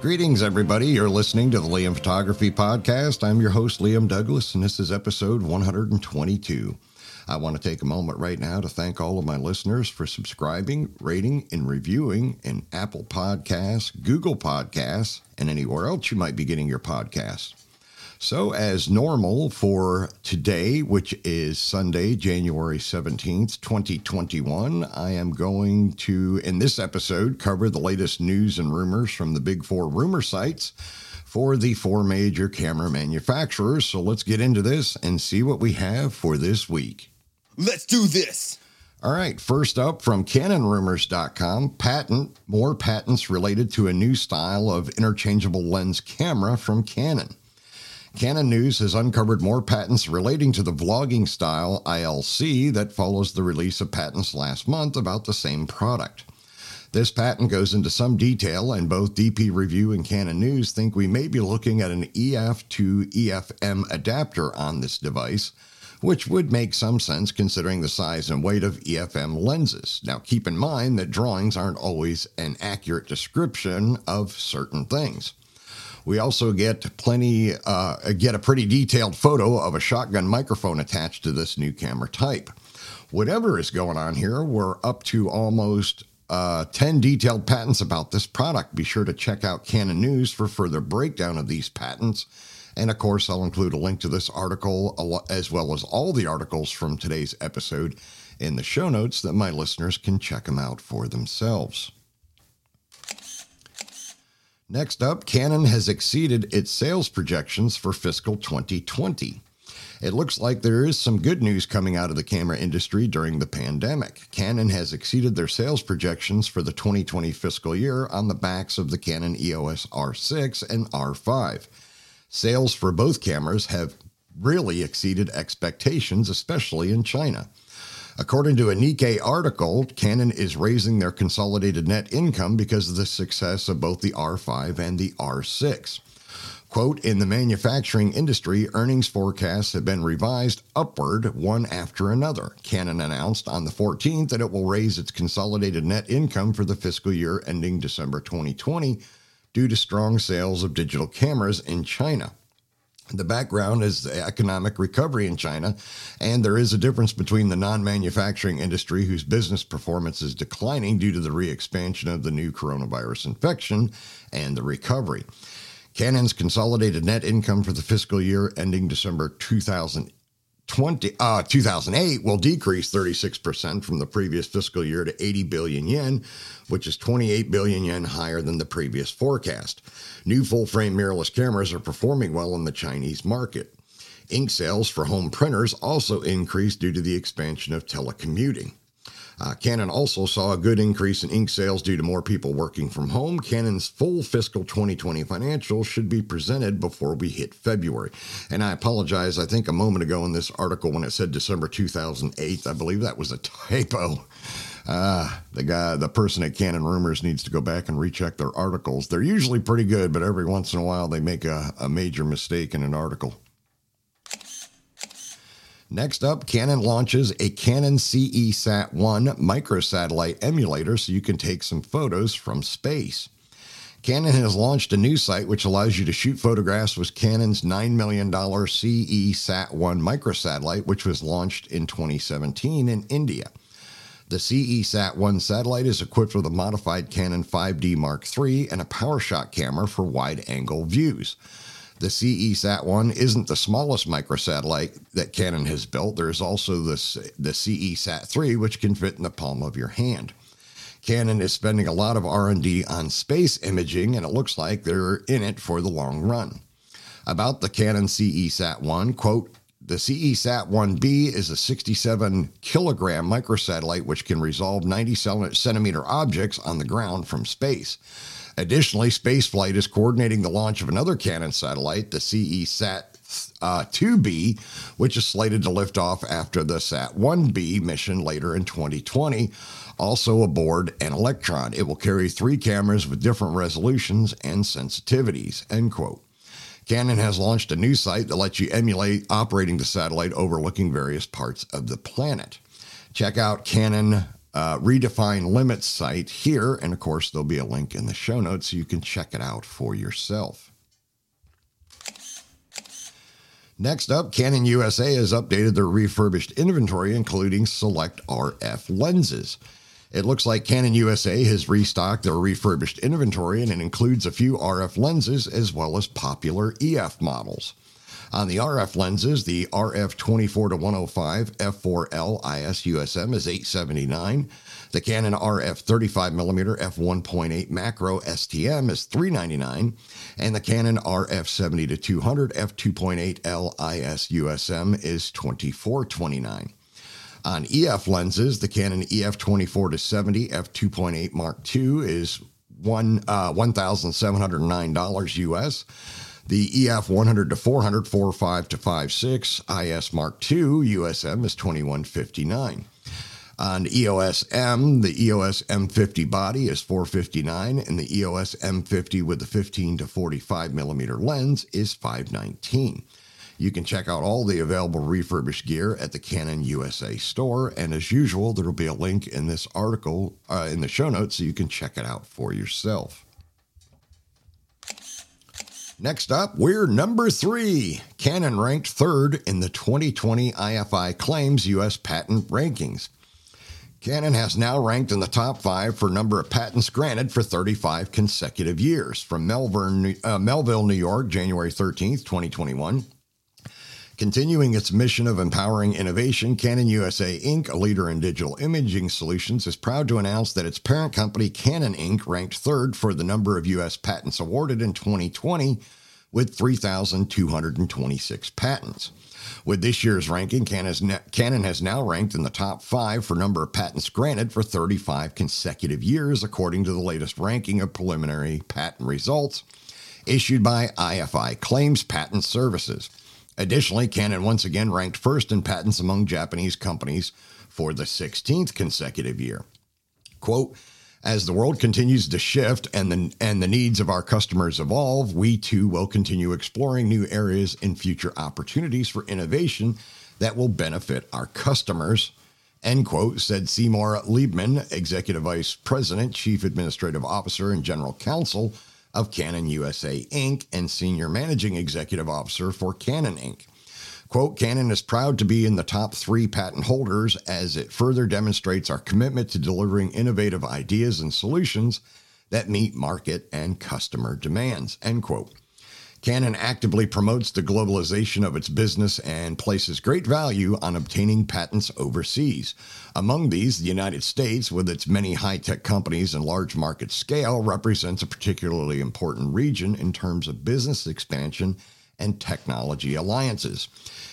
Greetings, everybody. You're listening to the Liam Photography Podcast. I'm your host, Liam Douglas, and this is episode 122. I want to take a moment right now to thank all of my listeners for subscribing, rating, and reviewing in Apple Podcasts, Google Podcasts, and anywhere else you might be getting your podcasts. So, as normal for today, which is Sunday, January 17th, 2021, I am going to, in this episode, cover the latest news and rumors from the big four rumor sites for the four major camera manufacturers. So let's get into this and see what we have for this week. Let's do this. All right, first up from CanonRumors.com, more patents related to a new style of interchangeable lens camera from Canon. Canon News has uncovered more patents relating to the vlogging style ILC that follows the release of patents last month about the same product. This patent goes into some detail, and both DP Review and Canon News think we may be looking at an EF to EF-M adapter on this device, which would make some sense considering the size and weight of EF-M lenses. Now, keep in mind that drawings aren't always an accurate description of certain things. We also get a pretty detailed photo of a shotgun microphone attached to this new camera type. Whatever is going on here, we're up to almost 10 detailed patents about this product. Be sure to check out Canon News for further breakdown of these patents. And, of course, I'll include a link to this article as well as all the articles from today's episode in the show notes that my listeners can check them out for themselves. Next up, Canon has exceeded its sales projections for fiscal 2020. It looks like there is some good news coming out of the camera industry during the pandemic. Canon has exceeded their sales projections for the 2020 fiscal year on the backs of the Canon EOS R6 and R5. Sales for both cameras have really exceeded expectations, especially in China. According to a Nikkei article, Canon is raising their consolidated net income because of the success of both the R5 and the R6. Quote, in the manufacturing industry, earnings forecasts have been revised upward one after another. Canon announced on the 14th that it will raise its consolidated net income for the fiscal year ending December 2020 due to strong sales of digital cameras in China. The background is the economic recovery in China, and there is a difference between the non-manufacturing industry, whose business performance is declining due to the re-expansion of the new coronavirus infection, and the recovery. Canon's consolidated net income for the fiscal year ending December 2008 will decrease 36% from the previous fiscal year to 80 billion yen, which is 28 billion yen higher than the previous forecast. New full-frame mirrorless cameras are performing well in the Chinese market. Ink sales for home printers also increased due to the expansion of telecommuting. Canon also saw a good increase in ink sales due to more people working from home. Canon's full fiscal 2020 financials should be presented before we hit February. And I apologize, I think a moment ago in this article when it said December 2008, I believe that was a typo. The person at Canon Rumors needs to go back and recheck their articles. They're usually pretty good, but every once in a while they make a major mistake in an article. Next up, Canon launches a Canon CE-SAT-1 microsatellite emulator so you can take some photos from space. Canon has launched a new site which allows you to shoot photographs with Canon's $9 million CE-SAT-1 microsatellite, which was launched in 2017 in India. The CE-SAT-1 satellite is equipped with a modified Canon 5D Mark III and a PowerShot camera for wide-angle views. The CE-SAT-1 isn't the smallest microsatellite that Canon has built. There is also the CE-SAT-3, which can fit in the palm of your hand. Canon is spending a lot of R&D on space imaging, and it looks like they're in it for the long run. About the Canon CE-SAT-1, quote, the CE-SAT-1B is a 67-kilogram microsatellite which can resolve 90-centimeter objects on the ground from space. Additionally, Spaceflight is coordinating the launch of another Canon satellite, the CE-SAT-2B, which is slated to lift off after the SAT-1B mission later in 2020, also aboard an Electron. It will carry three cameras with different resolutions and sensitivities, end quote. Canon has launched a new site that lets you emulate operating the satellite overlooking various parts of the planet. Check out Canon Redefine Limits site here, and of course there'll be a link in the show notes so you can check it out for yourself. Next up, Canon USA has updated their refurbished inventory, including select RF lenses. It looks like Canon USA has restocked their refurbished inventory, and it includes a few RF lenses as well as popular EF models. On the RF lenses, the RF 24-105 f4L ISUSM is $879. The Canon RF 35mm f1.8 macro STM is $399. And the Canon RF 70-200 f2.8L ISUSM is $2429. On EF lenses, the Canon EF 24-70 f2.8 Mark II is $1,709 US. The EF 100-400 45-56 IS Mark II USM is $2159. On EOS M, the EOS M50 body is $459, and the EOS M50 with the 15-45mm lens is $519. You can check out all the available refurbished gear at the Canon USA store. And as usual, there will be a link in this article in the show notes so you can check it out for yourself. Next up, we're number three. Canon ranked third in the 2020 IFI Claims U.S. Patent Rankings. Canon has now ranked in the top five for number of patents granted for 35 consecutive years. From Melville, New York, January 13th, 2021. Continuing its mission of empowering innovation, Canon USA, Inc., a leader in digital imaging solutions, is proud to announce that its parent company, Canon, Inc., ranked third for the number of U.S. patents awarded in 2020 with 3,226 patents. With this year's ranking, Canon has now ranked in the top five for number of patents granted for 35 consecutive years, according to the latest ranking of preliminary patent results issued by IFI Claims Patent Services. Additionally, Canon once again ranked first in patents among Japanese companies for the 16th consecutive year. Quote, "As the world continues to shift and the needs of our customers evolve, we too will continue exploring new areas and future opportunities for innovation that will benefit our customers," end quote, said Seymour Liebman, Executive Vice President, Chief Administrative Officer, and General Counsel of Canon USA, Inc., and Senior Managing Executive Officer for Canon, Inc. Quote, "Canon is proud to be in the top three patent holders as it further demonstrates our commitment to delivering innovative ideas and solutions that meet market and customer demands," end quote. Canon actively promotes the globalization of its business and places great value on obtaining patents overseas. Among these, the United States, with its many high-tech companies and large market scale, represents a particularly important region in terms of business expansion and technology alliances.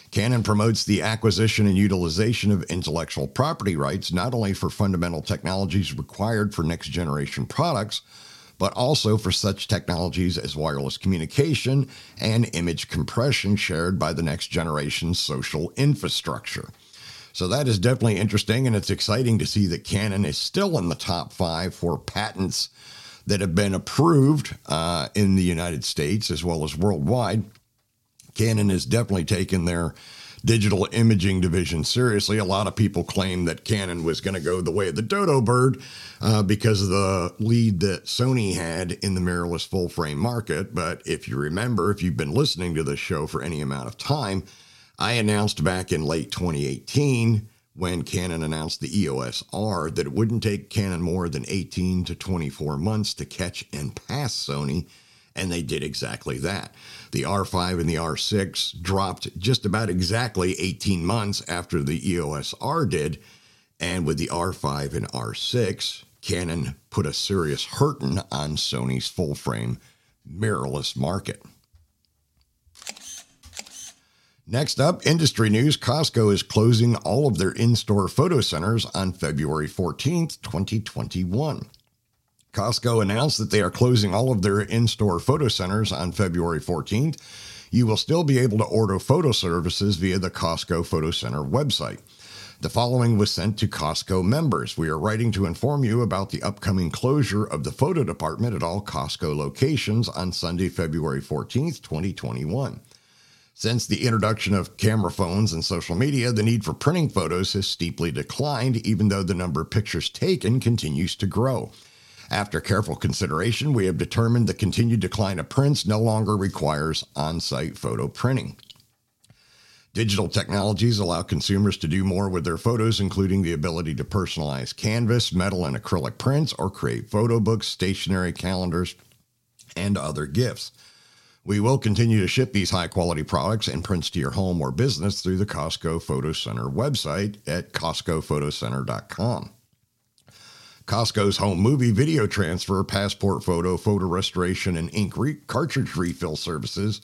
Canon promotes the acquisition and utilization of intellectual property rights, not only for fundamental technologies required for next-generation products, but also for such technologies as wireless communication and image compression shared by the next generation social infrastructure. So that is definitely interesting, and it's exciting to see that Canon is still in the top five for patents that have been approved in the United States as well as worldwide. Canon has definitely taken their digital imaging division seriously. A lot of people claim that Canon was going to go the way of the dodo bird because of the lead that Sony had in the mirrorless full-frame market. But if you remember, if you've been listening to this show for any amount of time, I announced back in late 2018 when Canon announced the EOS R that it wouldn't take Canon more than 18 to 24 months to catch and pass Sony. And they did exactly that. The R5 and the R6 dropped just about exactly 18 months after the EOS R did. And with the R5 and R6, Canon put a serious hurting on Sony's full-frame mirrorless market. Next up, industry news. Costco is closing all of their in-store photo centers on February 14th, 2021. Costco announced that they are closing all of their in-store photo centers on February 14th. You will still be able to order photo services via the Costco Photo Center website. The following was sent to Costco members. We are writing to inform you about the upcoming closure of the photo department at all Costco locations on Sunday, February 14th, 2021. Since the introduction of camera phones and social media, the need for printing photos has steeply declined, even though the number of pictures taken continues to grow. After careful consideration, we have determined the continued decline of prints no longer requires on-site photo printing. Digital technologies allow consumers to do more with their photos, including the ability to personalize canvas, metal, and acrylic prints, or create photo books, stationery calendars, and other gifts. We will continue to ship these high-quality products and prints to your home or business through the Costco Photo Center website at costcophotocenter.com. Costco's home movie video transfer, passport photo, photo restoration, and ink cartridge refill services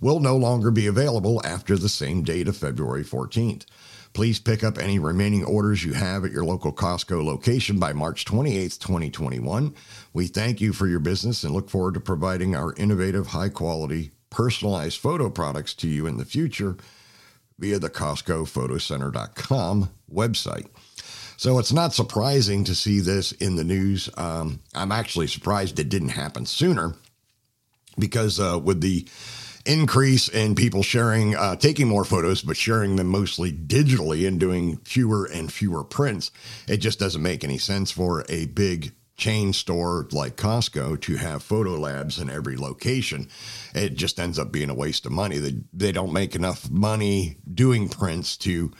will no longer be available after the same date of February 14th. Please pick up any remaining orders you have at your local Costco location by March 28th, 2021. We thank you for your business and look forward to providing our innovative, high-quality, personalized photo products to you in the future via the costcophotocenter.com website. So it's not surprising to see this in the news. I'm actually surprised it didn't happen sooner because with the increase in people sharing, taking more photos, but sharing them mostly digitally and doing fewer and fewer prints, it just doesn't make any sense for a big chain store like Costco to have photo labs in every location. It just ends up being a waste of money. They don't make enough money doing prints to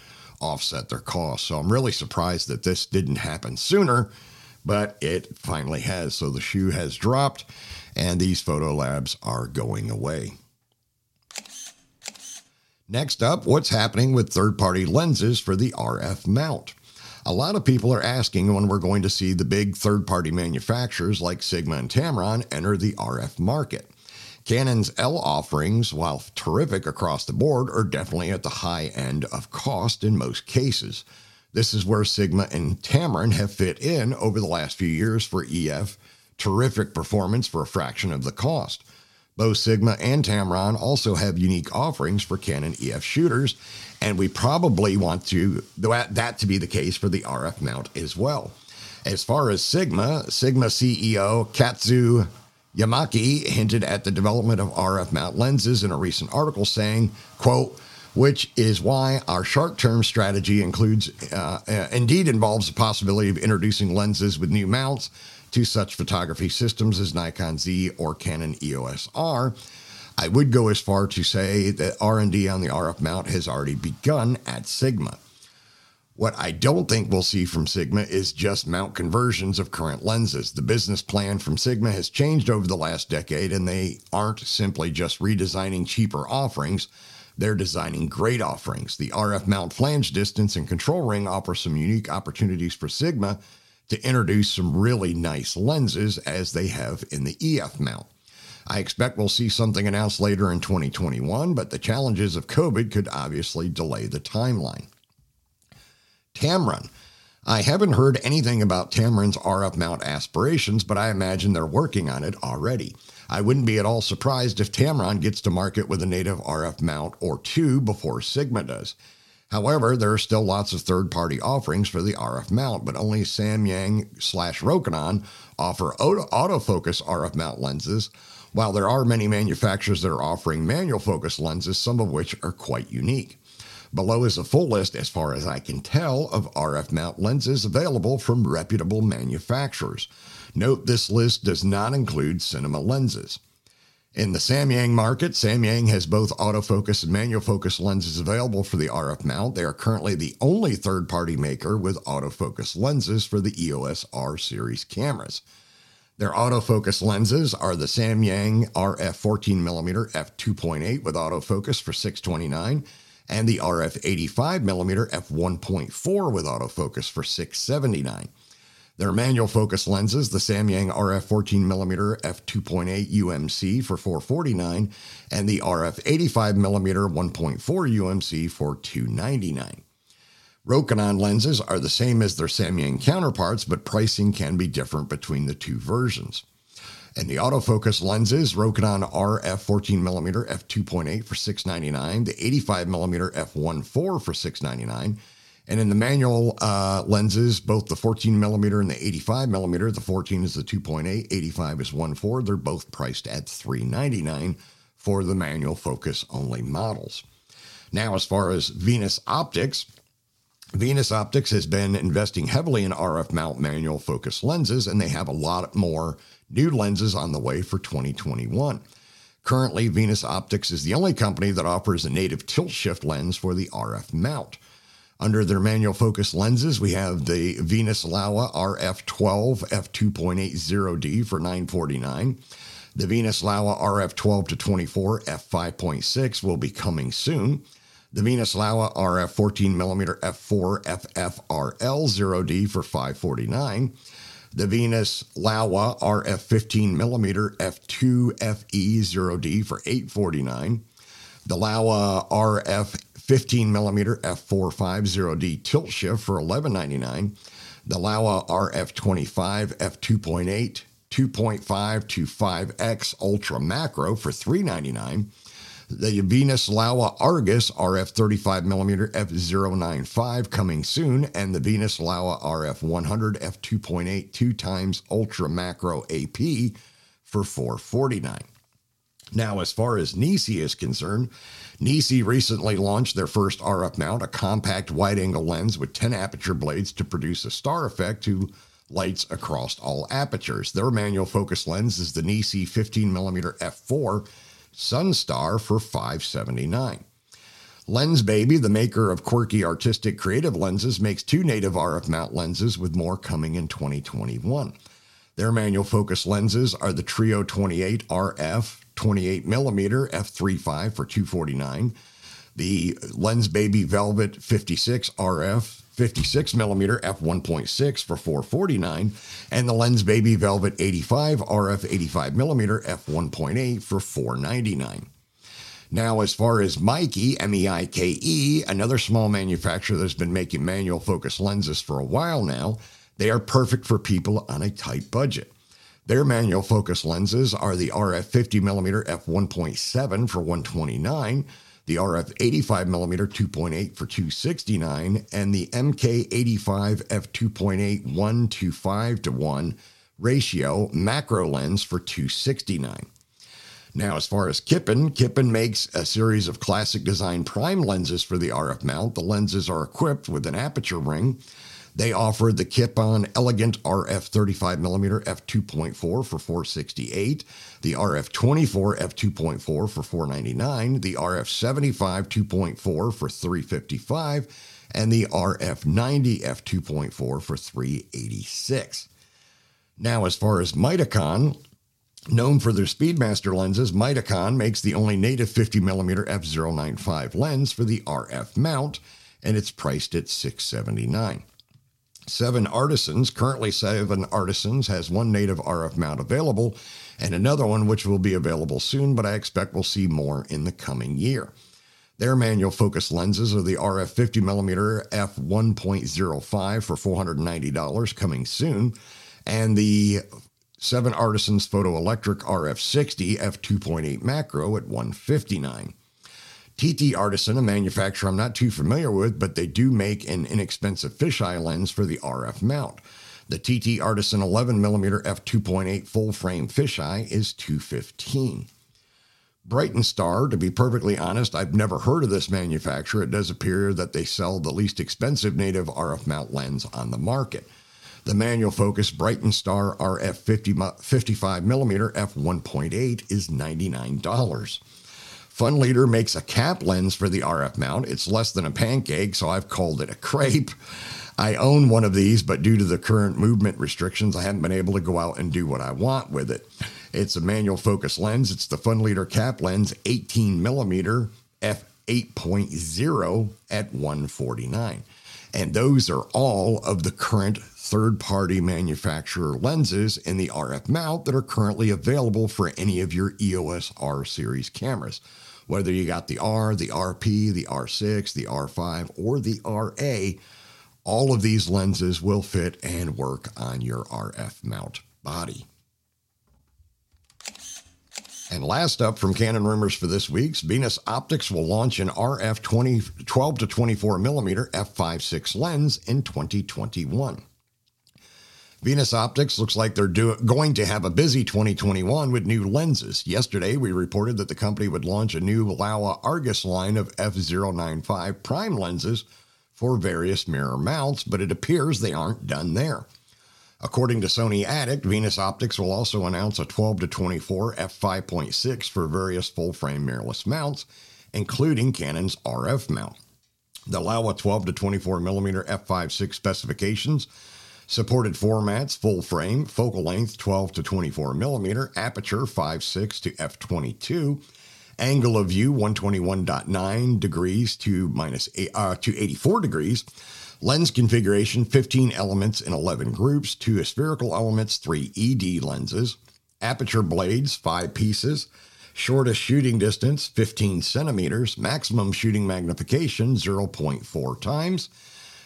offset their costs. So I'm really surprised that this didn't happen sooner, but it finally has. So the shoe has dropped and these photo labs are going away. Next up, what's happening with third-party lenses for the RF mount? A lot of people are asking when we're going to see the big third-party manufacturers like Sigma and Tamron enter the RF market. Canon's L offerings, while terrific across the board, are definitely at the high end of cost in most cases. This is where Sigma and Tamron have fit in over the last few years for EF, terrific performance for a fraction of the cost. Both Sigma and Tamron also have unique offerings for Canon EF shooters, and we probably want that to be the case for the RF mount as well. As far as Sigma CEO Katsu Yamaki hinted at the development of RF mount lenses in a recent article saying, quote, which is why our short-term strategy involves the possibility of introducing lenses with new mounts to such photography systems as Nikon Z or Canon EOS R. I would go as far to say that R&D on the RF mount has already begun at Sigma. What I don't think we'll see from Sigma is just mount conversions of current lenses. The business plan from Sigma has changed over the last decade, and they aren't simply just redesigning cheaper offerings. They're designing great offerings. The RF mount flange distance and control ring offer some unique opportunities for Sigma to introduce some really nice lenses as they have in the EF mount. I expect we'll see something announced later in 2021, but the challenges of COVID could obviously delay the timeline. Tamron. I haven't heard anything about Tamron's RF mount aspirations, but I imagine they're working on it already. I wouldn't be at all surprised if Tamron gets to market with a native RF mount or two before Sigma does. However, there are still lots of third-party offerings for the RF mount, but only Samyang/Rokinon offer autofocus RF mount lenses, while there are many manufacturers that are offering manual focus lenses, some of which are quite unique. Below is a full list, as far as I can tell, of RF mount lenses available from reputable manufacturers. Note this list does not include cinema lenses. In the Samyang market, Samyang has both autofocus and manual focus lenses available for the RF mount. They are currently the only third-party maker with autofocus lenses for the EOS R series cameras. Their autofocus lenses are the Samyang RF 14mm f2.8 with autofocus for $629. And the RF 85mm f1.4 with autofocus for $679. Their manual focus lenses, the Samyang RF 14mm f2.8 UMC for $449 and the RF 85mm 1.4 UMC for $299. Rokinon lenses are the same as their Samyang counterparts, but pricing can be different between the two versions. And the autofocus lenses, Rokinon RF 14mm f2.8 for $6.99, the 85mm f1.4 for $6.99, and in the manual lenses, both the 14mm and the 85mm, the 14 is the 2.8, 85 is 1.4, they're both priced at $3.99 for the manual focus only models. Now, as far as Venus Optics has been investing heavily in RF mount manual focus lenses, and they have a lot more new lenses on the way for 2021. Currently, Venus Optics is the only company that offers a native tilt shift lens for the RF mount. Under their manual focus lenses, we have the Venus Laowa RF12 f2.80D for $9.49. The Venus Laowa RF12 to 24 f5.6 will be coming soon. The Venus Laowa RF 14mm f4 FFRL0D for $5.49. The Venus Laowa RF 15mm f2 FE0D for $8.49. The Laowa RF 15mm f450D tilt shift for $11.99. The Laowa RF 25 f2.8 2.5 to 5x ultra macro for $3.99. The Venus Laowa Argus RF 35mm f0.95 coming soon, and the Venus Laowa RF 100 f2.8 2x ultra macro AP for $4.49. Now, as far as Nisi is concerned, Nisi recently launched their first RF mount, a compact wide-angle lens with 10 aperture blades to produce a star effect to lights across all apertures. Their manual focus lens is the Nisi 15mm f4 Sunstar for $5.79. Lens Baby, the maker of quirky artistic creative lenses, makes two native RF mount lenses with more coming in 2021. Their manual focus lenses are the Trio 28 RF 28mm f3.5 for $2.49, the Lens Baby Velvet 56 RF 56mm f1.6 for $4.49, and the Lens Baby Velvet 85 RF 85mm f1.8 for $4.99. Now, as far as Meike, M-E-I-K-E, another small manufacturer that's been making manual focus lenses for a while now, they are perfect for people on a tight budget. Their manual focus lenses are the RF 50mm f1.7 for $129, the RF 85mm 2.8 for $269, and the MK 85 f2.8 1:5:1 ratio macro lens for $269. Now, as far as Kippen makes a series of classic design prime lenses for the RF mount. The lenses are equipped with an aperture ring. They offer the Kippen Elegant RF 35mm f2.4 for $468, the RF 24 f2.4 for $499, the RF 75 2.4 for $355, and the RF 90 f2.4 for $386. Now, as far as Mitacon, known for their Speedmaster lenses, Mitacon makes the only native 50mm f0.95 lens for the RF mount, and it's priced at $679. Seven Artisans has one native RF mount available and another one which will be available soon, but I expect we'll see more in the coming year. Their manual focus lenses are the RF 50mm f1.05 for $490 coming soon, and the Seven Artisans Photoelectric RF 60 f2.8 macro at $159. TT Artisan, a manufacturer I'm not too familiar with, but they do make an inexpensive fisheye lens for the RF mount. The TT Artisan 11mm f2.8 full-frame fisheye is $215. Brighton Star, to be perfectly honest, I've never heard of this manufacturer. It does appear that they sell the least expensive native RF mount lens on the market. The manual focus Brighton Star RF 55mm f1.8 is $99. Funleader makes a cap lens for the RF mount. It's less than a pancake, so I've called it a crepe. I own one of these, but due to the current movement restrictions, I haven't been able to go out and do what I want with it. It's a manual focus lens. It's the Funleader cap lens, 18mm f8.0 at $149. And those are all of the current third-party manufacturer lenses in the RF mount that are currently available for any of your EOS R series cameras. Whether you got the R, the RP, the R6, the R5, or the RA, all of these lenses will fit and work on your RF mount body. And last up from Canon Rumors for this week's, Venus Optics will launch an RF 12 to 24 millimeter f/5.6 lens in 2021. Venus Optics looks like they're going to have a busy 2021 with new lenses. Yesterday, we reported that the company would launch a new Laowa Argus line of f/0.95 prime lenses for various mirror mounts, but it appears they aren't done there. According to Sony Addict, Venus Optics will also announce a 12 to 24 f/5.6 for various full-frame mirrorless mounts, including Canon's RF mount. The Laowa 12 to 24 mm f/5.6 specifications supported formats: full-frame, focal length 12 to 24 mm, aperture 5.6 to f/22, angle of view 121.9 degrees to 84 degrees. Lens configuration, 15 elements in 11 groups, 2 spherical elements, 3 ED lenses, aperture blades, 5 pieces, shortest shooting distance, 15 centimeters, maximum shooting magnification, 0.4 times,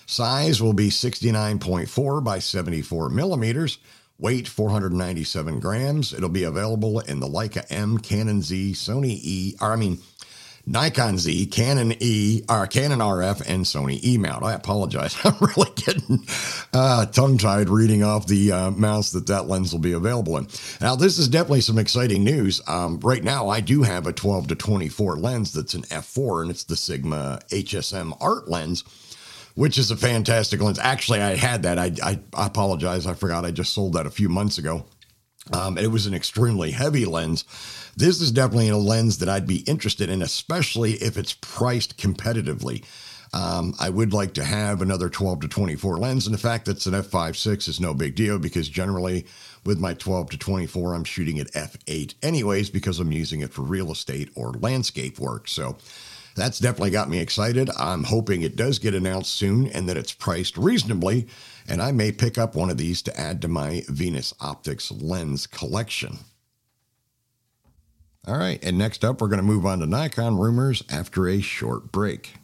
size will be 69.4 by 74 millimeters, weight 497 grams. It'll be available in the Leica M, Canon Z, Nikon Z, Canon E, or Canon RF, and Sony E mount. I apologize. I'm really getting tongue-tied reading off the mounts that lens will be available in. Now, this is definitely some exciting news. Right now, I do have a 12 to 24 lens that's an f/4, and it's the Sigma HSM Art lens, which is a fantastic lens. Actually, I had that. I apologize. I forgot. I just sold that a few months ago. It was an extremely heavy lens. This is definitely a lens that I'd be interested in, especially if it's priced competitively. I would like to have another 12 to 24 lens, and the fact that it's an f/5.6 is no big deal because generally with my 12 to 24, I'm shooting at f/8 anyways because I'm using it for real estate or landscape work. So that's definitely got me excited. I'm hoping it does get announced soon and that it's priced reasonably, and I may pick up one of these to add to my Venus Optics lens collection. All right, and next up, we're going to move on to Nikon Rumors after a short break.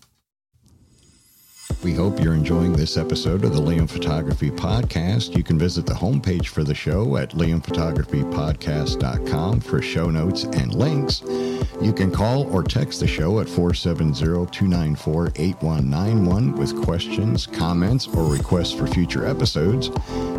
We hope you're enjoying this episode of the Liam Photography Podcast. You can visit the homepage for the show at liamphotographypodcast.com for show notes and links. You can call or text the show at 470-294-8191 with questions, comments, or requests for future episodes.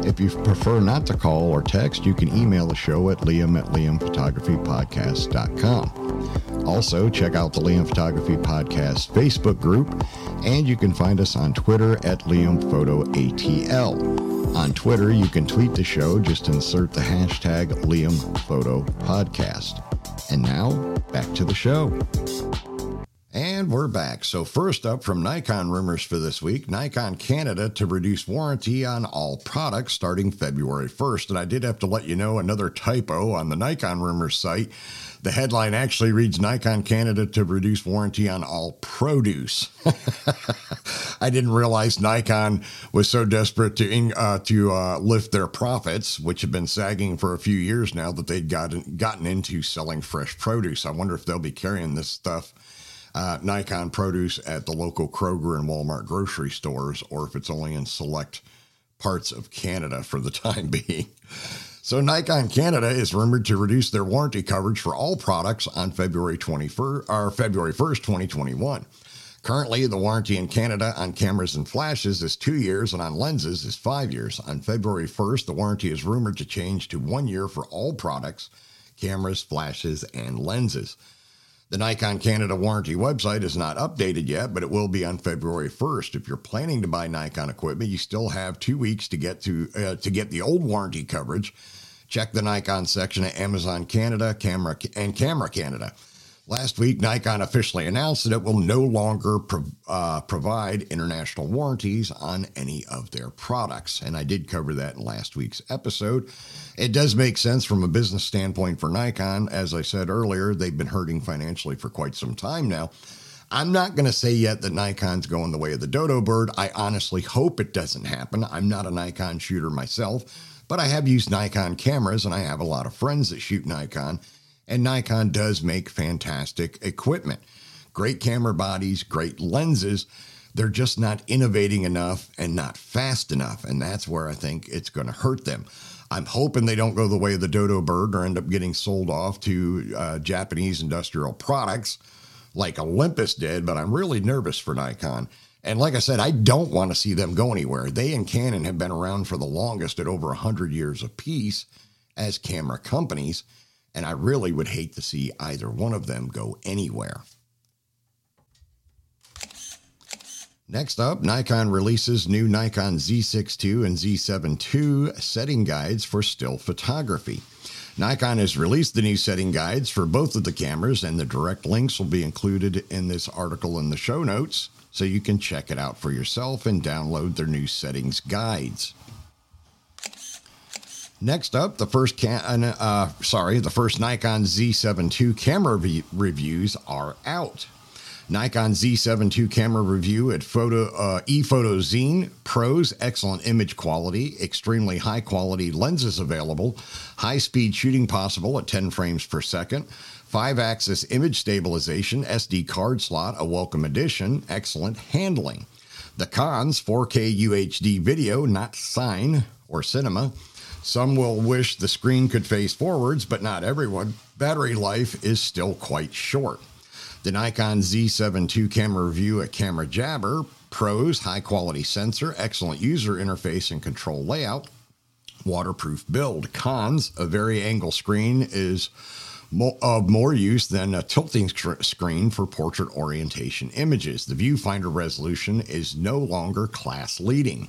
If you prefer not to call or text, you can email the show at liam@liamphotographypodcast.com. Also, check out the Liam Photography Podcast Facebook group, and you can find us on Twitter at LiamPhotoATL. On Twitter, you can tweet the show. Just insert the hashtag LiamPhotoPodcast. And now, back to the show. And we're back. So first up from Nikon Rumors for this week, Nikon Canada to reduce warranty on all products starting February 1st. And I did have to let you know another typo on the Nikon Rumors site. The headline actually reads Nikon Canada to reduce warranty on all produce. I didn't realize Nikon was so desperate to lift their profits, which have been sagging for a few years now, that they'd gotten into selling fresh produce. I wonder if they'll be carrying this stuff, Nikon produce, at the local Kroger and Walmart grocery stores, or if it's only in select parts of Canada for the time being. So Nikon Canada is rumored to reduce their warranty coverage for all products on February 1st, 2021. Currently, the warranty in Canada on cameras and flashes is 2 years, and on lenses is 5 years. On February 1st, the warranty is rumored to change to 1 year for all products, cameras, flashes, and lenses. The Nikon Canada warranty website is not updated yet, but it will be on February 1st. If you're planning to buy Nikon equipment, you still have 2 weeks to get the old warranty coverage. Check the Nikon section at Amazon Canada, Camera Canada. Last week, Nikon officially announced that it will no longer provide international warranties on any of their products. And I did cover that in last week's episode. It does make sense from a business standpoint for Nikon. As I said earlier, they've been hurting financially for quite some time now. I'm not going to say yet that Nikon's going the way of the dodo bird. I honestly hope it doesn't happen. I'm not a Nikon shooter myself, but I have used Nikon cameras and I have a lot of friends that shoot Nikon, and Nikon does make fantastic equipment. Great camera bodies, great lenses. They're just not innovating enough and not fast enough, and that's where I think it's going to hurt them. I'm hoping they don't go the way of the dodo bird or end up getting sold off to Japanese industrial products like Olympus did, but I'm really nervous for Nikon. And like I said, I don't want to see them go anywhere. They and Canon have been around for the longest at over 100 years apiece as camera companies, and I really would hate to see either one of them go anywhere. Next up, Nikon releases new Nikon Z6 II and Z7 II setting guides for still photography. Nikon has released the new setting guides for both of the cameras, and the direct links will be included in this article in the show notes, so you can check it out for yourself and download their new settings guides. Next up, the first Nikon Z7 II camera reviews are out. Nikon Z7 II camera review at ePhoto Zine, pros, excellent image quality, extremely high quality lenses available, high speed shooting possible at 10 frames per second, 5-axis image stabilization, SD card slot, a welcome addition, excellent handling. The cons, 4K UHD video, not Sine or Cinema. Some will wish the screen could face forwards, but not everyone. Battery life is still quite short. The Nikon Z7 II camera review at Camera Jabber, pros, high-quality sensor, excellent user interface and control layout, waterproof build. Cons, a very-angle screen is of more use than a tilting screen for portrait orientation images. The viewfinder resolution is no longer class-leading.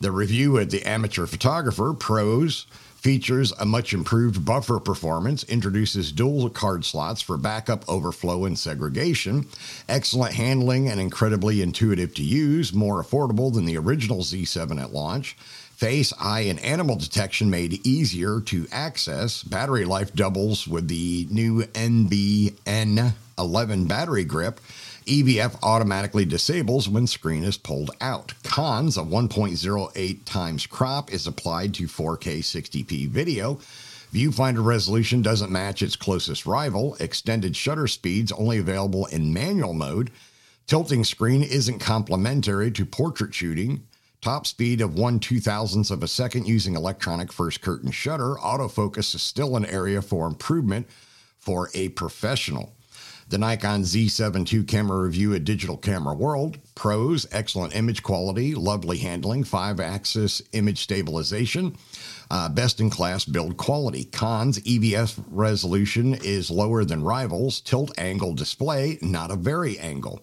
The review at the Amateur Photographer, pros, features a much improved buffer performance, introduces dual card slots for backup, overflow, and segregation, excellent handling and incredibly intuitive to use, more affordable than the original Z7 at launch, face, eye, and animal detection made easier to access, battery life doubles with the new NBN11 battery grip, EVF automatically disables when screen is pulled out. Cons, a 1.08 times crop is applied to 4K 60p video. Viewfinder resolution doesn't match its closest rival. Extended shutter speeds only available in manual mode. Tilting screen isn't complementary to portrait shooting. Top speed of 1/2000th of a second using electronic first curtain shutter. Autofocus is still an area for improvement for a professional. The Nikon Z7 II camera review at Digital Camera World, pros, excellent image quality, lovely handling, 5-axis image stabilization, best-in-class build quality. Cons, EVF resolution is lower than rivals, tilt angle display, not a very angle.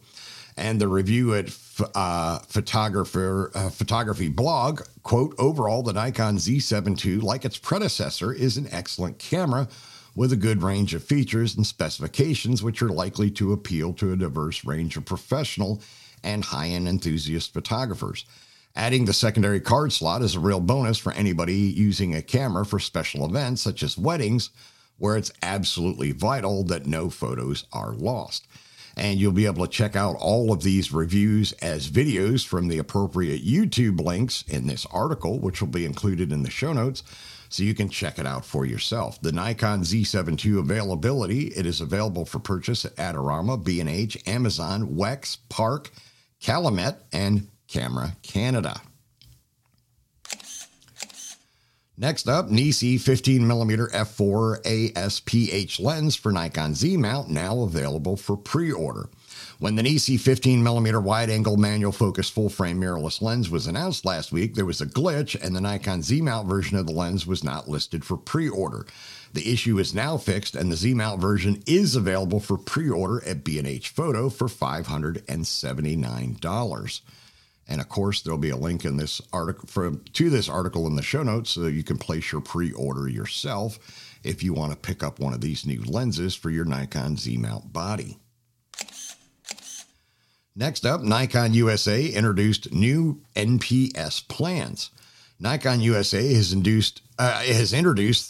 And the review at Photography Blog, quote, overall, the Nikon Z7 II, like its predecessor, is an excellent camera with a good range of features and specifications, which are likely to appeal to a diverse range of professional and high-end enthusiast photographers. Adding the secondary card slot is a real bonus for anybody using a camera for special events, such as weddings, where it's absolutely vital that no photos are lost. And you'll be able to check out all of these reviews as videos from the appropriate YouTube links in this article, which will be included in the show notes, so you can check it out for yourself. The Nikon Z7 II availability, it is available for purchase at Adorama, B&H, Amazon, Wex, Park, Calumet, and Camera Canada. Next up, Nisi 15mm f4 ASPH lens for Nikon Z mount, now available for pre-order. When the Nisi 15mm wide-angle manual focus full-frame mirrorless lens was announced last week, there was a glitch, and the Nikon Z-mount version of the lens was not listed for pre-order. The issue is now fixed, and the Z-mount version is available for pre-order at B&H Photo for $579. And of course, there'll be a link in this article to this article in the show notes, so that you can place your pre-order yourself if you want to pick up one of these new lenses for your Nikon Z-mount body. Next up, Nikon USA introduced new NPS plans. Nikon USA has introduced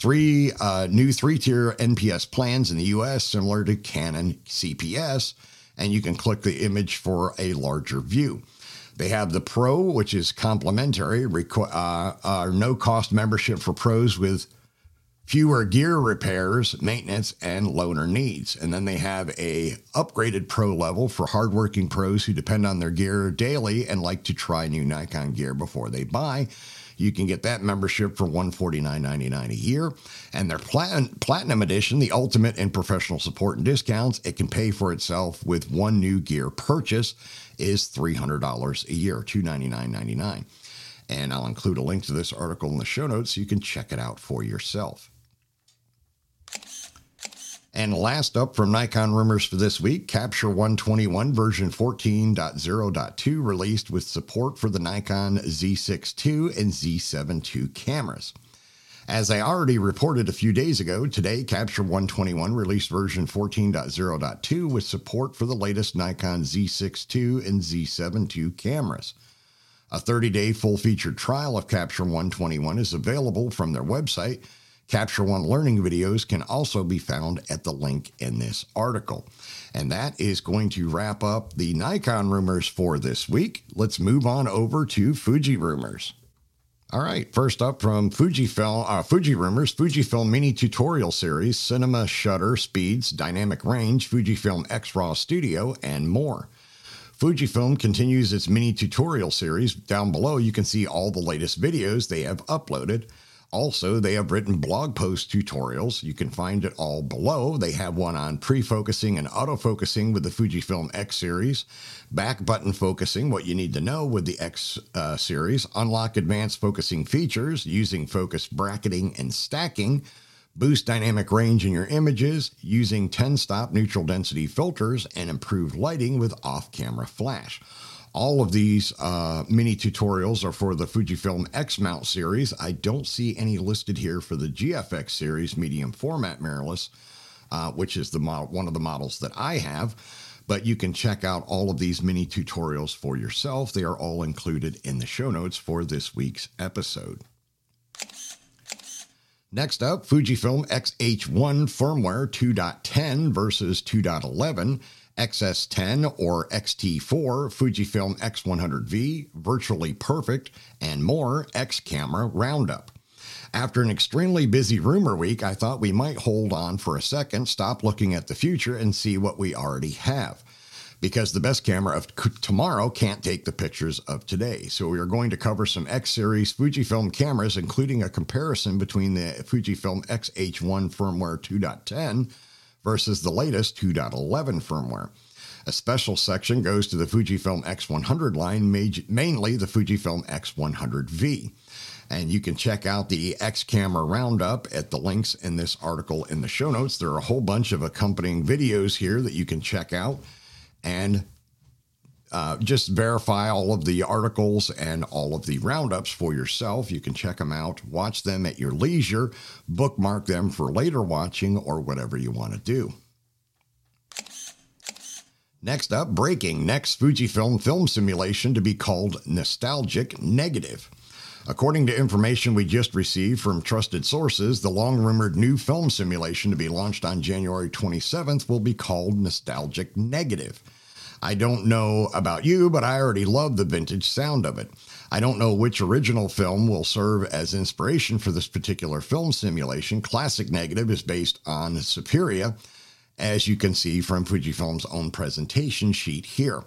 three new three-tier NPS plans in the U.S., similar to Canon CPS and you can click the image for a larger view. They have the Pro, which is complimentary, no-cost membership for pros with fewer gear repairs, maintenance, and loaner needs. And then they have a upgraded Pro level for hardworking pros who depend on their gear daily and like to try new Nikon gear before they buy. You can get that membership for $149.99 a year. And their Platinum Edition, the ultimate in professional support and discounts, it can pay for itself with one new gear purchase, is $300 a year, $299.99. And I'll include a link to this article in the show notes so you can check it out for yourself. And last up from Nikon Rumors for this week, Capture 121 version 14.0.2 released with support for the Nikon Z6 II and Z7 II cameras. As I already reported a few days ago, today Capture 121 released version 14.0.2 with support for the latest Nikon Z6 II and Z7 II cameras. A 30-day full-featured trial of Capture 121 is available from their website. Capture One learning videos can also be found at the link in this article. And that is going to wrap up the Nikon rumors for this week. Let's move on over to Fuji rumors. All right, first up from Fujifilm mini tutorial series, cinema shutter speeds, dynamic range, Fujifilm X-Raw Studio, and more. Fujifilm continues its mini tutorial series. Down below, you can see all the latest videos they have uploaded. Also, they have written blog post tutorials. You can find it all below. They have one on pre-focusing and autofocusing with the Fujifilm X series, back button focusing, what you need to know with the X series, unlock advanced focusing features using focus bracketing and stacking, boost dynamic range in your images, using 10-stop neutral density filters, and improve lighting with off-camera flash. All of these mini tutorials are for the Fujifilm X-Mount series. I don't see any listed here for the GFX series medium format mirrorless, which is the one of the models that I have. But you can check out all of these mini tutorials for yourself. They are all included in the show notes for this week's episode. Next up, Fujifilm X-H1 firmware 2.10 versus 2.11. XS10 or XT4, Fujifilm X100V, Virtually Perfect, and more X Camera Roundup. After an extremely busy rumor week, I thought we might hold on for a second, stop looking at the future, and see what we already have. Because the best camera of tomorrow can't take the pictures of today. So we are going to cover some X-Series Fujifilm cameras, including a comparison between the Fujifilm X-H1 firmware 2.10 versus the latest 2.11 firmware. A special section goes to the Fujifilm X100 line, mainly the Fujifilm X100V. And you can check out the X Camera Roundup at the links in this article in the show notes. There are a whole bunch of accompanying videos here that you can check out and just verify all of the articles and all of the roundups for yourself. You can check them out, watch them at your leisure, bookmark them for later watching or whatever you want to do. Next up, breaking. Next Fujifilm film simulation to be called Nostalgic Negative. According to information we just received from trusted sources, the long-rumored new film simulation to be launched on January 27th will be called Nostalgic Negative. I don't know about you, but I already love the vintage sound of it. I don't know which original film will serve as inspiration for this particular film simulation. Classic Negative is based on Suspiria, as you can see from Fujifilm's own presentation sheet here.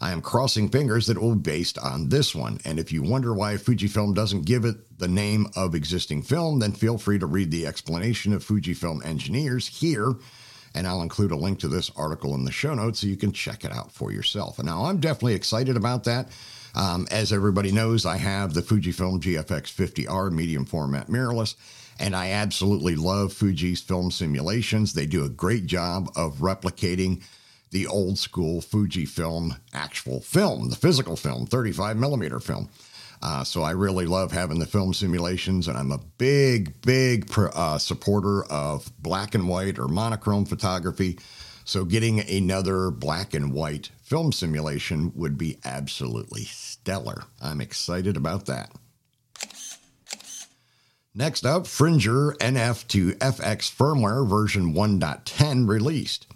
I am crossing fingers that it will be based on this one. And if you wonder why Fujifilm doesn't give it the name of existing film, then feel free to read the explanation of Fujifilm engineers here. And I'll include a link to this article in the show notes so you can check it out for yourself. And now I'm definitely excited about that. As everybody knows, I have the Fujifilm GFX 50R medium format mirrorless, and I absolutely love Fuji's film simulations. They do a great job of replicating the old school Fujifilm actual film, the physical film, 35 millimeter film. So I really love having the film simulations, and I'm a big supporter of black and white or monochrome photography. So getting another black and white film simulation would be absolutely stellar. I'm excited about that. Next up, Fringer NF to FX firmware version 1.10 released.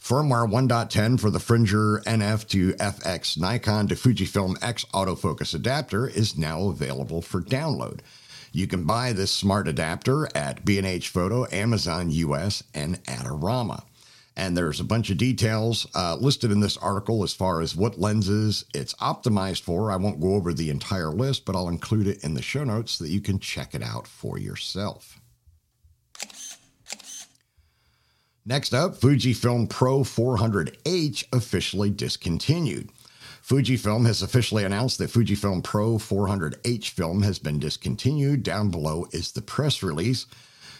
firmware 1.10 for the Fringer NF to FX Nikon to Fujifilm X autofocus adapter is now available for download. You can buy this smart adapter at B&H Photo, Amazon US, and Adorama. And there's a bunch of details listed in this article as far as what lenses it's optimized for. I won't go over the entire list, but I'll include it in the show notes so that you can check it out for yourself. Next up, Fujifilm Pro 400H officially discontinued. Fujifilm has officially announced that Fujifilm Pro 400H film has been discontinued. Down below is the press release.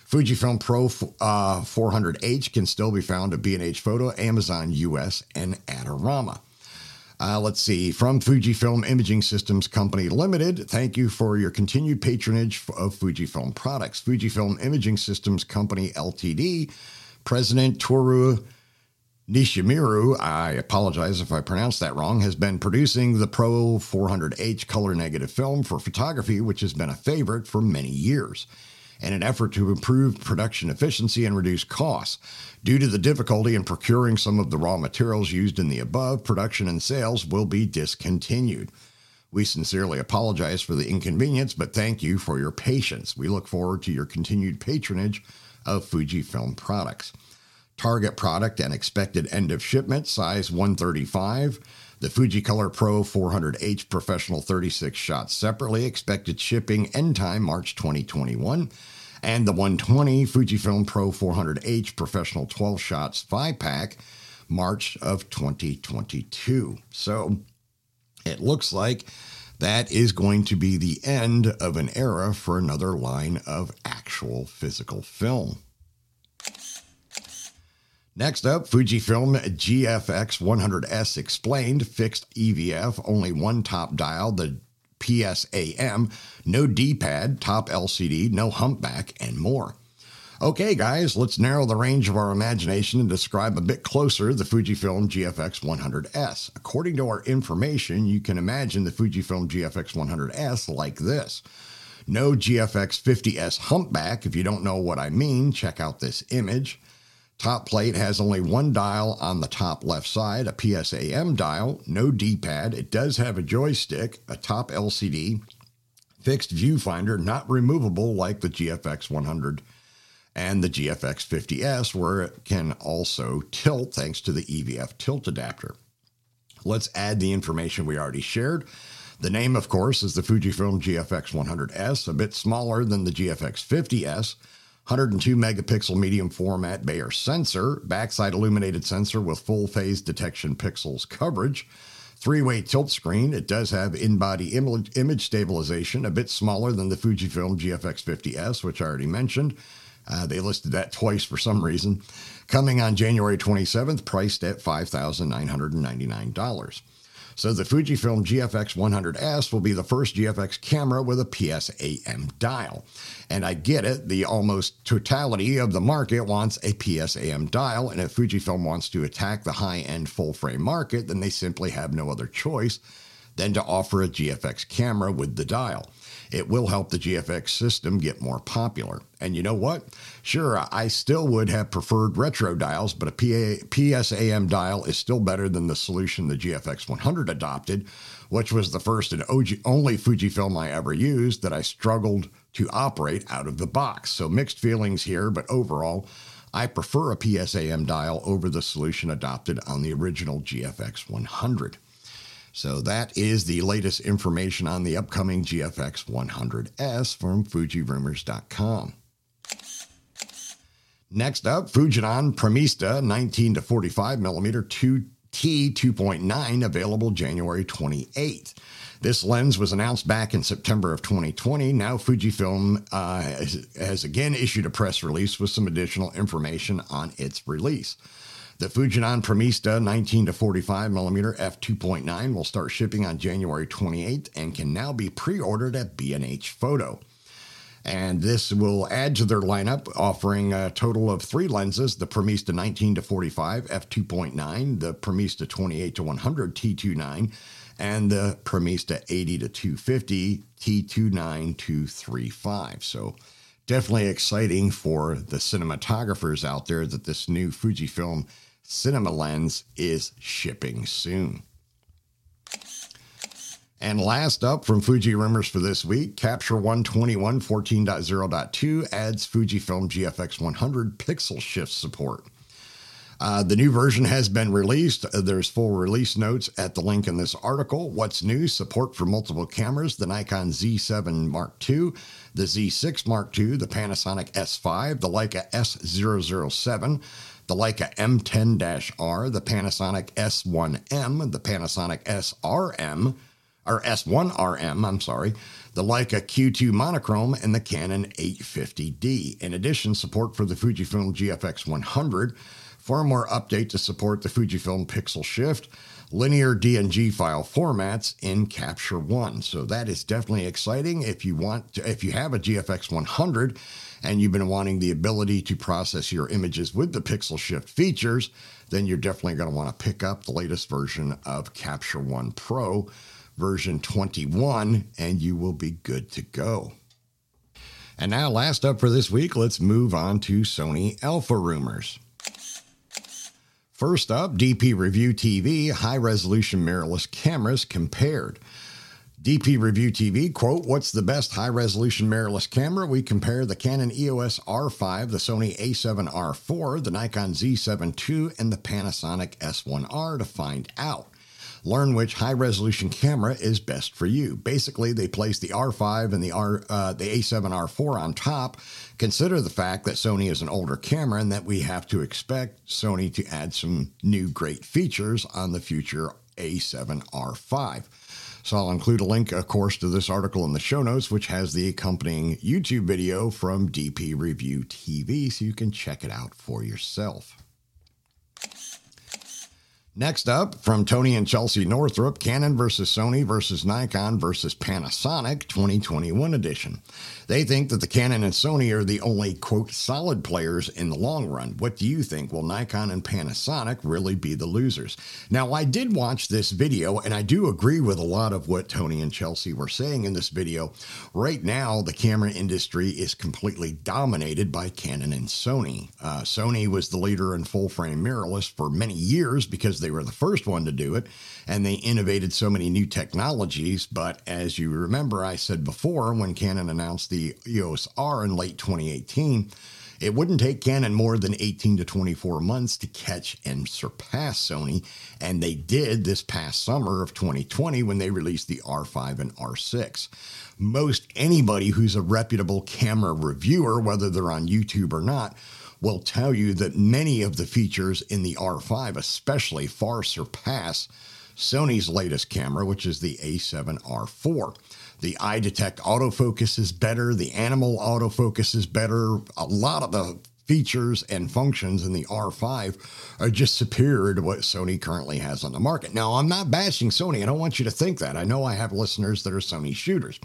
Fujifilm Pro 400H can still be found at B&H Photo, Amazon US, and Adorama. Let's see, from Fujifilm Imaging Systems Company Limited, thank you for your continued patronage of Fujifilm products. Fujifilm Imaging Systems Company Ltd. President Toru Nishimiru, I apologize if I pronounced that wrong, has been producing the Pro 400H color negative film for photography, which has been a favorite for many years, in an effort to improve production efficiency and reduce costs. Due to the difficulty in procuring some of the raw materials used in the above, production and sales will be discontinued. We sincerely apologize for the inconvenience, but thank you for your patience. We look forward to your continued patronage of Fujifilm products. Target product and expected end of shipment, size 135. The Fujicolor Pro 400H Professional 36 shots separately, expected shipping end time March 2021. And the 120 Fujifilm Pro 400H Professional 12 shots 5-pack, March of 2022. So it looks like that is going to be the end of an era for another line of actual physical film. Next up, Fujifilm GFX 100S explained, fixed EVF, only one top dial, the PSAM, no D-pad, top LCD, no humpback, and more. Okay, guys, let's narrow the range of our imagination and describe a bit closer the Fujifilm GFX 100S. According to our information, you can imagine the Fujifilm GFX 100S like this. No GFX 50S humpback. If you don't know what I mean, check out this image. Top plate has only one dial on the top left side, a PSAM dial, no D-pad. It does have a joystick, a top LCD, fixed viewfinder, not removable like the GFX 100 and the GFX 50S, where it can also tilt thanks to the EVF tilt adapter. Let's add the information we already shared. The name, of course, is the Fujifilm GFX 100S, a bit smaller than the GFX 50S. 102 megapixel medium format Bayer sensor, backside illuminated sensor with full phase detection pixels coverage, three-way tilt screen. It does have in-body image stabilization, a bit smaller than the Fujifilm GFX 50S, which I already mentioned. They listed that twice for some reason. Coming on January 27th, priced at $5,999. So the Fujifilm GFX 100S will be the first GFX camera with a PSAM dial. And I get it, the almost totality of the market wants a PSAM dial, and if Fujifilm wants to attack the high-end full-frame market, then they simply have no other choice than to offer a GFX camera with the dial. It will help the GFX system get more popular. And you know what? Sure, I still would have preferred retro dials, but a PSAM dial is still better than the solution the GFX 100 adopted, which was the first and only Fujifilm I ever used that I struggled to operate out of the box. So mixed feelings here, but overall, I prefer a PSAM dial over the solution adopted on the original GFX 100. So that is the latest information on the upcoming GFX 100S from FujiRumors.com. Next up, Fujinon Premista 19 to 45mm 2T 2.9, available January 28th. This lens was announced back in September of 2020. Now Fujifilm has again issued a press release with some additional information on its release. The Fujinon Premista 19 to 45mm f/2.9 will start shipping on January 28th and can now be pre-ordered at B&H Photo. And this will add to their lineup, offering a total of three lenses, the Premista 19 to 45 f/2.9, the Premista 28 to 100 t/29, and the Premista 80 to 250 t/29 to 35. So definitely exciting for the cinematographers out there that this new Fujifilm cinema lens is shipping soon. And last up from Fuji Rumors for this week, Capture 121 14.0.2 adds Fujifilm GFX 100 pixel shift support. The new version has been released. There's full release notes at the link in this article. What's new? Support for multiple cameras, the Nikon Z7 Mark II, the Z6 Mark II, the Panasonic S5, the Leica S007, the Leica M10-R, the Panasonic S1M, the Panasonic SRM, or S1RM, the Leica Q2 monochrome, and the Canon 850D. In addition, support for the Fujifilm GFX 100, firmware update to support the Fujifilm pixel shift, linear DNG file formats in Capture One. So that is definitely exciting. If you want to, if you have a GFX 100 and you've been wanting the ability to process your images with the pixel shift features, then you're definitely going to want to pick up the latest version of Capture One Pro, version 21, and you will be good to go. And now last up for this week, let's move on to Sony Alpha rumors. First up, DP Review TV, high-resolution mirrorless cameras compared. DP Review TV, quote, what's the best high-resolution mirrorless camera? We compare the Canon EOS R5, the Sony A7 R4, the Nikon Z7 II, and the Panasonic S1R to find out. Learn which high-resolution camera is best for you. Basically, they place the R5 and the A7 R4 on top. Consider the fact that Sony is an older camera and that we have to expect Sony to add some new great features on the future A7 R5. So I'll include a link, of course, to this article in the show notes, which has the accompanying YouTube video from DP Review TV, so you can check it out for yourself. Next up, from Tony and Chelsea Northrup, Canon versus Sony versus Nikon versus Panasonic 2021 edition. They think that the Canon and Sony are the only, quote, solid players in the long run. What do you think? Will Nikon and Panasonic really be the losers? Now, I did watch this video, and I do agree with a lot of what Tony and Chelsea were saying in this video. Right now, the camera industry is completely dominated by Canon and Sony. Sony was the leader in full-frame mirrorless for many years because they were the first one to do it, and they innovated so many new technologies. But as you remember, I said before, when Canon announced the EOS R in late 2018, it wouldn't take Canon more than 18 to 24 months to catch and surpass Sony, and they did this past summer of 2020 when they released the R5 and R6. Most anybody who's a reputable camera reviewer, whether they're on YouTube or not, will tell you that many of the features in the R5 especially far surpass Sony's latest camera, which is the A7 R4. The eye detect autofocus is better, the animal autofocus is better. A lot of the features and functions in the R5 are just superior to what Sony currently has on the market. Now, I'm not bashing Sony. I don't want you to think that. I know I have listeners that are Sony shooters.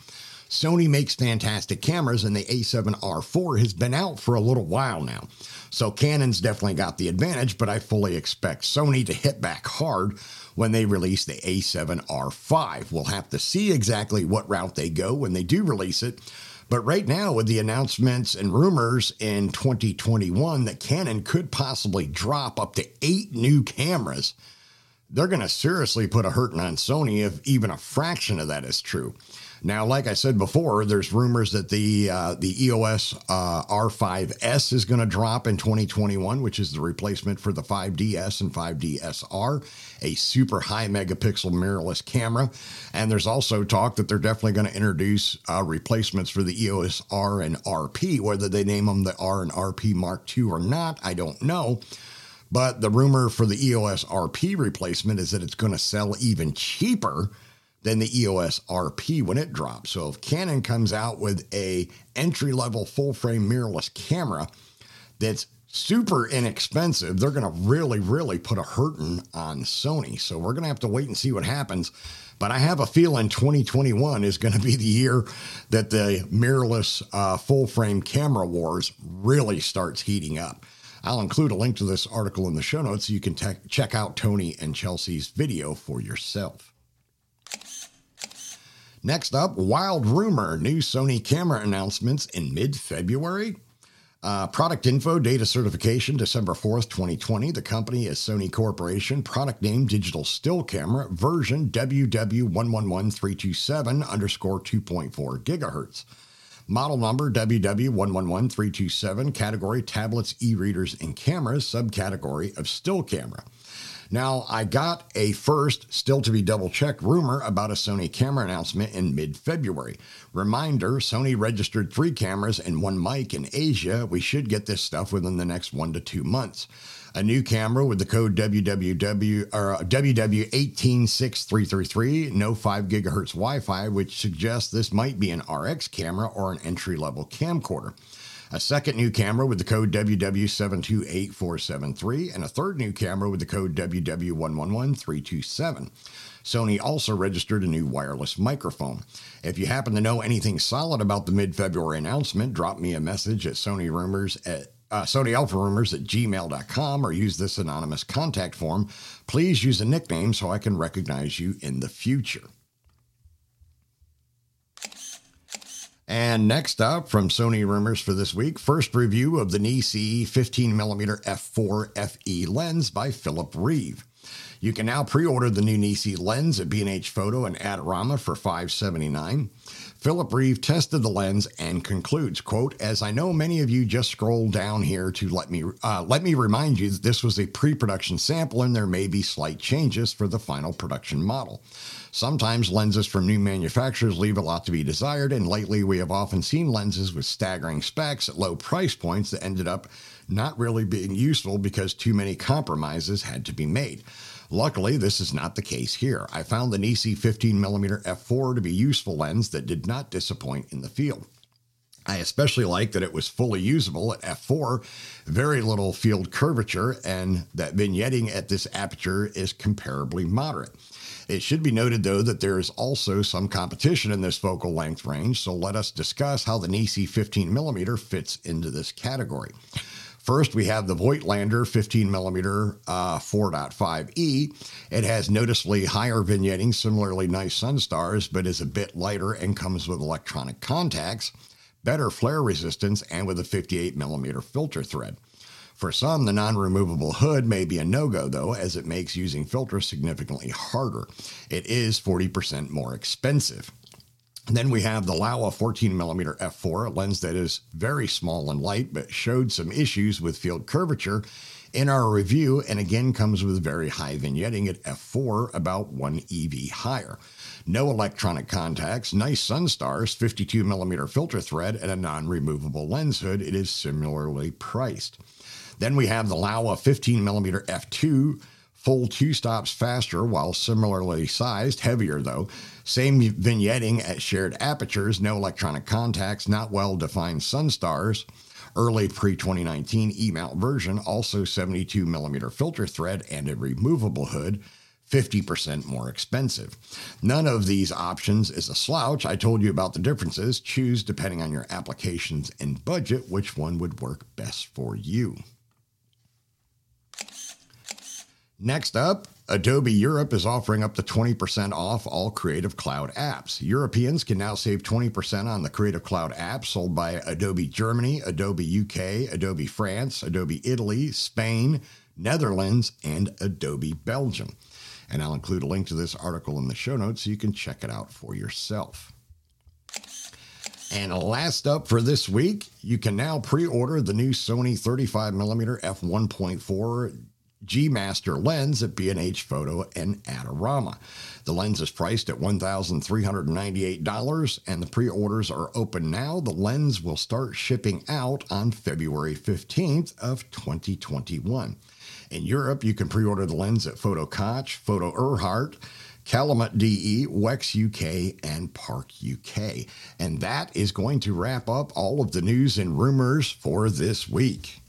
Sony makes fantastic cameras, and the A7R4 has been out for a little while now. So Canon's definitely got the advantage, but I fully expect Sony to hit back hard when they release the A7R5. We'll have to see exactly what route they go when they do release it. But right now, with the announcements and rumors in 2021 that Canon could possibly drop up to 8 new cameras, they're going to seriously put a hurting on Sony if even a fraction of that is true. Now, like I said before, there's rumors that the EOS R5S is going to drop in 2021, which is the replacement for the 5DS and 5DSR, a super high megapixel mirrorless camera. And there's also talk that they're definitely going to introduce replacements for the EOS R and RP. Whether they name them the R and RP Mark II or not, I don't know. But the rumor for the EOS RP replacement is that it's going to sell even cheaper than the EOS RP when it drops. So if Canon comes out with a entry-level full-frame mirrorless camera that's super inexpensive, they're going to really, really put a hurting on Sony. So we're going to have to wait and see what happens. But I have a feeling 2021 is going to be the year that the mirrorless full-frame camera wars really starts heating up. I'll include a link to this article in the show notes so you can check out Tony and Chelsea's video for yourself. Next up, wild rumor, new Sony camera announcements in mid-February. Product info, data certification, December 4th, 2020. The company is Sony Corporation. Product name, digital still camera. Version, WW111327_2.4 GHz. Model number, WW111327. Category, tablets, e-readers, and cameras. Subcategory of still camera. Now, I got a first, still to be double-checked, rumor about a Sony camera announcement in mid-February. Reminder, Sony registered 3 cameras and 1 mic in Asia. We should get this stuff within the next 1 to 2 months. A new camera with the code WW1816333, no 5 gigahertz Wi-Fi, which suggests this might be an RX camera or an entry-level camcorder. A second new camera with the code WW728473, and a third new camera with the code WW111327. Sony also registered a new wireless microphone. If you happen to know anything solid about the mid-February announcement, drop me a message at SonyAlphaRumors@gmail.com or use this anonymous contact form. Please use a nickname so I can recognize you in the future. And next up from Sony Rumors for this week, first review of the Nisi 15mm f/4 FE lens by Philip Reeve. You can now pre-order the new Nisi lens at B&H Photo and Adorama for $579. Philip Reeve tested the lens and concludes, quote, "As I know many of you just scrolled down here to let me remind you that this was a pre-production sample and there may be slight changes for the final production model. Sometimes lenses from new manufacturers leave a lot to be desired, and lately we have often seen lenses with staggering specs at low price points that ended up not really being useful because too many compromises had to be made. Luckily, this is not the case here. I found the Nisi 15mm f/4 to be a useful lens that did not disappoint in the field. I especially like that it was fully usable at f/4, very little field curvature, and that vignetting at this aperture is comparably moderate. It should be noted, though, that there is also some competition in this focal length range, so let us discuss how the Nisi 15mm fits into this category. First, we have the Voigtlander 15mm 4.5E. It has noticeably higher vignetting, similarly nice sunstars, but is a bit lighter and comes with electronic contacts, better flare resistance, and with a 58mm filter thread. For some, the non-removable hood may be a no-go, though, as it makes using filters significantly harder. It is 40% more expensive. And then we have the Laowa 14mm f/4, a lens that is very small and light, but showed some issues with field curvature in our review, and again comes with very high vignetting at f/4, about 1 EV higher. No electronic contacts, nice sunstars, 52mm filter thread, and a non-removable lens hood. It is similarly priced. Then we have the Laowa 15mm f/2, full 2 stops faster while similarly sized, heavier though. Same vignetting at shared apertures, no electronic contacts, not well-defined sunstars, early pre-2019 E-mount version, also 72mm filter thread and a removable hood, 50% more expensive. None of these options is a slouch. I told you about the differences. Choose, depending on your applications and budget, which one would work best for you. Next up, Adobe Europe is offering up to 20% off all Creative Cloud apps. Europeans can now save 20% on the Creative Cloud apps sold by Adobe Germany, Adobe UK, Adobe France, Adobe Italy, Spain, Netherlands, and Adobe Belgium. And I'll include a link to this article in the show notes so you can check it out for yourself. And last up for this week, you can now pre-order the new Sony 35mm f1.4 G Master lens at B&H Photo and Adorama. The lens is priced at $1,398 and the pre-orders are open now. The lens will start shipping out on February 15th of 2021. In Europe, you can pre-order the lens at Photo Koch, Photo Erhard, Calumet DE, Wex UK, and Park UK. And that is going to wrap up all of the news and rumors for this week.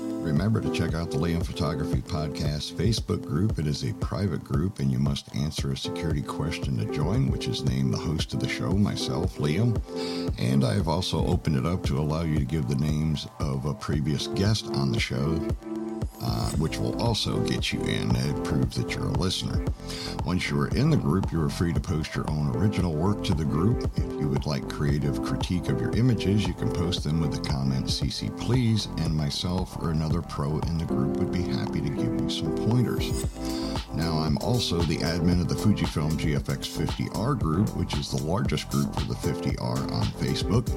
Remember to check out the Liam Photography Podcast Facebook group. It is a private group, and you must answer a security question to join, which is named the host of the show, myself, Liam. And I have also opened it up to allow you to give the names of a previous guest on the show. which will also get you in and prove that you're a listener. Once you are in the group, you are free to post your own original work to the group. If you would like creative critique of your images, you can post them with the comment CC please, and myself or another pro in the group would be happy to give you some pointers. Now, I'm also the admin of the Fujifilm GFX 50R group, which is the largest group for the 50R on Facebook.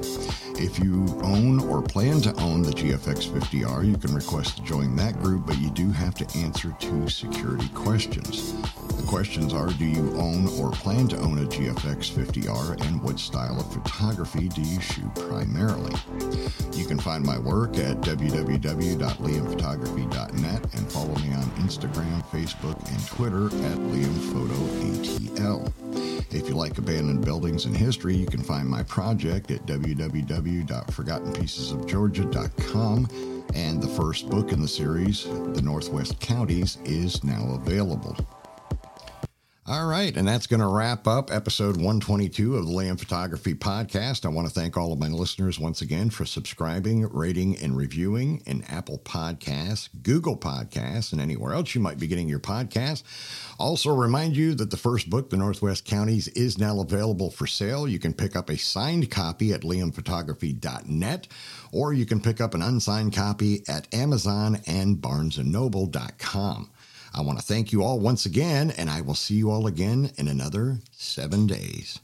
If you own or plan to own the GFX 50R, you can request to join that group, but you do have to answer 2 security questions. The questions are, do you own or plan to own a GFX 50R, and what style of photography do you shoot primarily? You can find my work at www.liamphotography.net and follow me on Instagram, Facebook, and Twitter at LiamPhotoATL. If you like abandoned buildings and history, you can find my project at www.forgottenpiecesofgeorgia.com, and the first book in the series, The Northwest Counties, is now available. All right, and that's going to wrap up episode 122 of the Liam Photography Podcast. I want to thank all of my listeners once again for subscribing, rating, and reviewing in Apple Podcasts, Google Podcasts, and anywhere else you might be getting your podcasts. Also remind you that the first book, The Northwest Counties, is now available for sale. You can pick up a signed copy at liamphotography.net, or you can pick up an unsigned copy at Amazon and barnesandnoble.com. I want to thank you all once again, and I will see you all again in another 7 days.